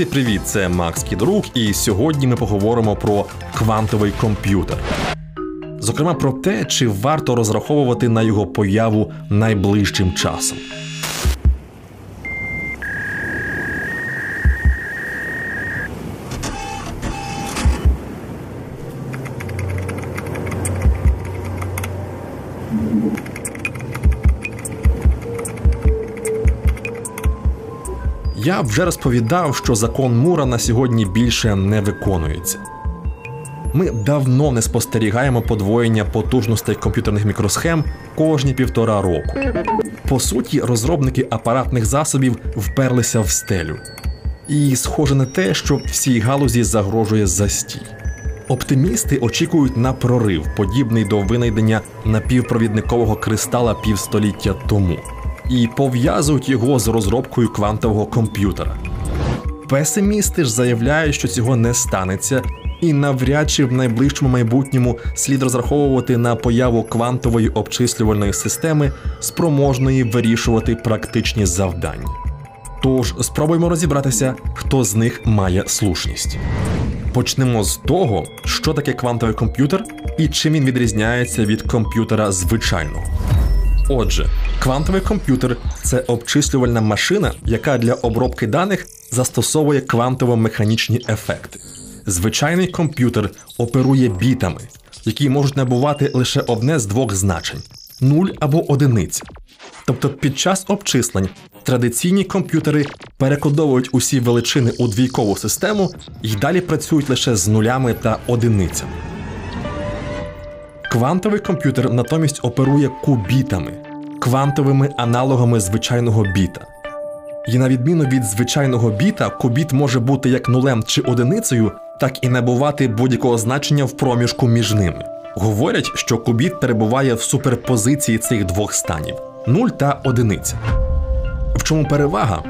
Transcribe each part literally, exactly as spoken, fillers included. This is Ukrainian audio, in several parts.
Друзі, привіт! Це Макс Кідрук, і сьогодні ми поговоримо про квантовий комп'ютер. Зокрема, про те, чи варто розраховувати на його появу найближчим часом. Я вже розповідав, що закон Мура на сьогодні більше не виконується. Ми давно не спостерігаємо подвоєння потужностей комп'ютерних мікросхем кожні півтора року. По суті, розробники апаратних засобів вперлися в стелю. І схоже на те, що всій галузі загрожує застій. Оптимісти очікують на прорив, подібний до винайдення напівпровідникового кристала півстоліття тому. І пов'язують його з розробкою квантового комп'ютера. Песимісти ж заявляють, що цього не станеться, і навряд чи в найближчому майбутньому слід розраховувати на появу квантової обчислювальної системи, спроможної вирішувати практичні завдання. Тож спробуємо розібратися, хто з них має слушність. Почнемо з того, що таке квантовий комп'ютер і чим він відрізняється від комп'ютера звичайного. Отже, квантовий комп'ютер – це обчислювальна машина, яка для обробки даних застосовує квантово-механічні ефекти. Звичайний комп'ютер оперує бітами, які можуть набувати лише одне з двох значень – нуль або одиниці. Тобто під час обчислень традиційні комп'ютери перекодовують усі величини у двійкову систему і далі працюють лише з нулями та одиницями. Квантовий комп'ютер натомість оперує кубітами – квантовими аналогами звичайного біта. І на відміну від звичайного біта, кубіт може бути як нулем чи одиницею, так і набувати будь-якого значення в проміжку між ними. Говорять, що кубіт перебуває в суперпозиції цих двох станів – нуль та одиниця. В чому перевага?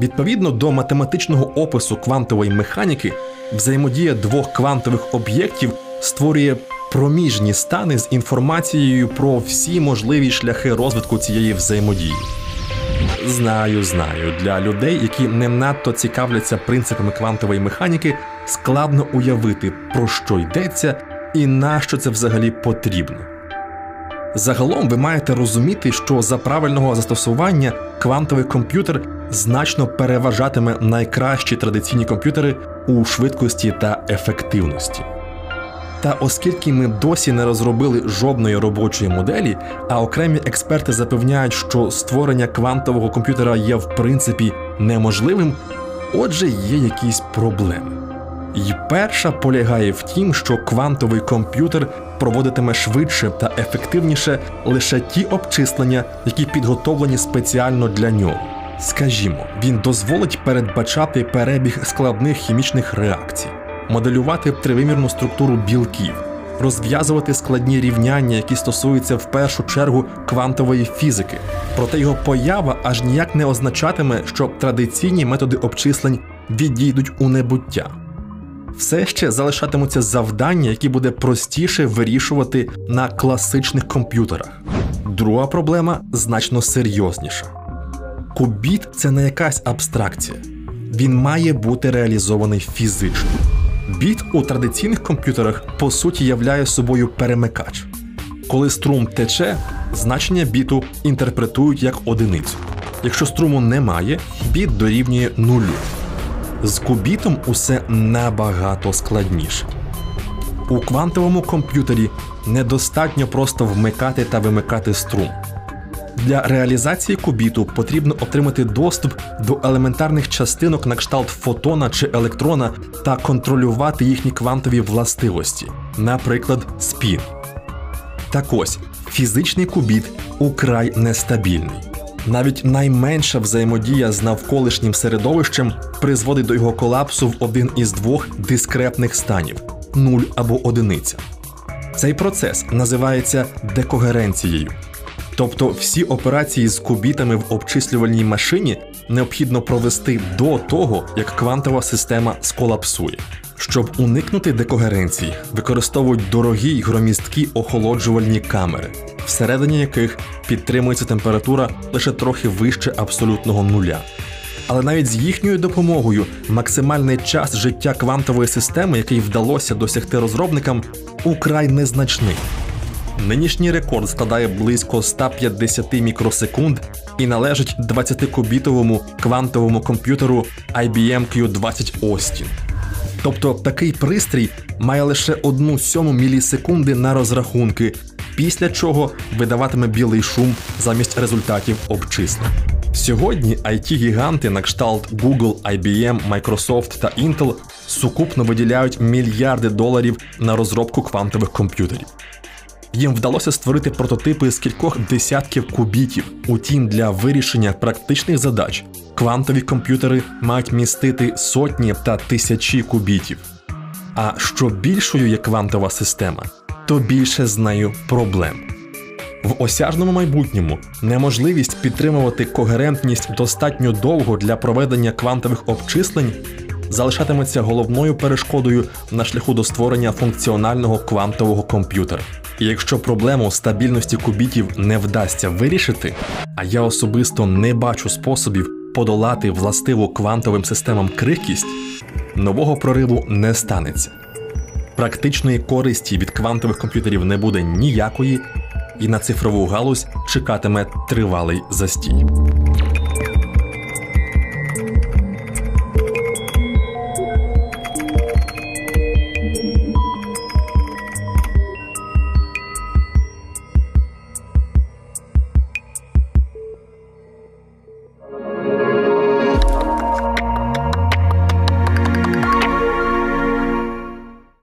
Відповідно до математичного опису квантової механіки, взаємодія двох квантових об'єктів створює проміжні стани з інформацією про всі можливі шляхи розвитку цієї взаємодії. Знаю, знаю, для людей, які не надто цікавляться принципами квантової механіки, складно уявити, про що йдеться і на що це взагалі потрібно. Загалом ви маєте розуміти, що за правильного застосування квантовий комп'ютер значно переважатиме найкращі традиційні комп'ютери у швидкості та ефективності. Та оскільки ми досі не розробили жодної робочої моделі, а окремі експерти запевняють, що створення квантового комп'ютера є в принципі неможливим, отже є якісь проблеми. І перша полягає в тім, що квантовий комп'ютер проводитиме швидше та ефективніше лише ті обчислення, які підготовлені спеціально для нього. Скажімо, він дозволить передбачати перебіг складних хімічних реакцій, моделювати тривимірну структуру білків, розв'язувати складні рівняння, які стосуються в першу чергу квантової фізики. Проте його поява аж ніяк не означатиме, що традиційні методи обчислень відійдуть у небуття. Все ще залишатимуться завдання, які буде простіше вирішувати на класичних комп'ютерах. Друга проблема значно серйозніша. Кубіт – це не якась абстракція. Він має бути реалізований фізично. Біт у традиційних комп'ютерах, по суті, являє собою перемикач. Коли струм тече, значення біту інтерпретують як одиницю. Якщо струму немає, біт дорівнює нулю. З кубітом усе набагато складніше. У квантовому комп'ютері недостатньо просто вмикати та вимикати струм. Для реалізації кубіту потрібно отримати доступ до елементарних частинок на кшталт фотона чи електрона та контролювати їхні квантові властивості, наприклад, спін. Так ось, фізичний кубіт украй нестабільний. Навіть найменша взаємодія з навколишнім середовищем призводить до його колапсу в один із двох дискретних станів – нуль або одиниця. Цей процес називається декогеренцією. Тобто всі операції з кубітами в обчислювальній машині необхідно провести до того, як квантова система сколапсує. Щоб уникнути декогеренції, використовують дорогі й громіздкі охолоджувальні камери, всередині яких підтримується температура лише трохи вище абсолютного нуля. Але навіть з їхньою допомогою максимальний час життя квантової системи, який вдалося досягти розробникам, украй незначний. Нинішній рекорд складає близько ста п'ятдесяти мікросекунд і належить двадцятикубітовому квантовому комп'ютеру ай бі ем к'ю двадцять Остін. Тобто такий пристрій має лише одну сьому мілісекунди на розрахунки, після чого видаватиме білий шум замість результатів обчислень. Сьогодні ай ті-гіганти на кшталт Google, ай бі ем, Microsoft та Intel сукупно виділяють мільярди доларів на розробку квантових комп'ютерів. Їм вдалося створити прототипи з кількох десятків кубітів. Утім, для вирішення практичних задач квантові комп'ютери мають містити сотні та тисячі кубітів. А що більшою є квантова система, то більше з нею проблем. В осяжному майбутньому неможливість підтримувати когерентність достатньо довго для проведення квантових обчислень залишатиметься головною перешкодою на шляху до створення функціонального квантового комп'ютера. І якщо проблему стабільності кубітів не вдасться вирішити, а я особисто не бачу способів подолати властиву квантовим системам крихкість, нового прориву не станеться. Практичної користі від квантових комп'ютерів не буде ніякої, і на цифрову галузь чекатиме тривалий застій.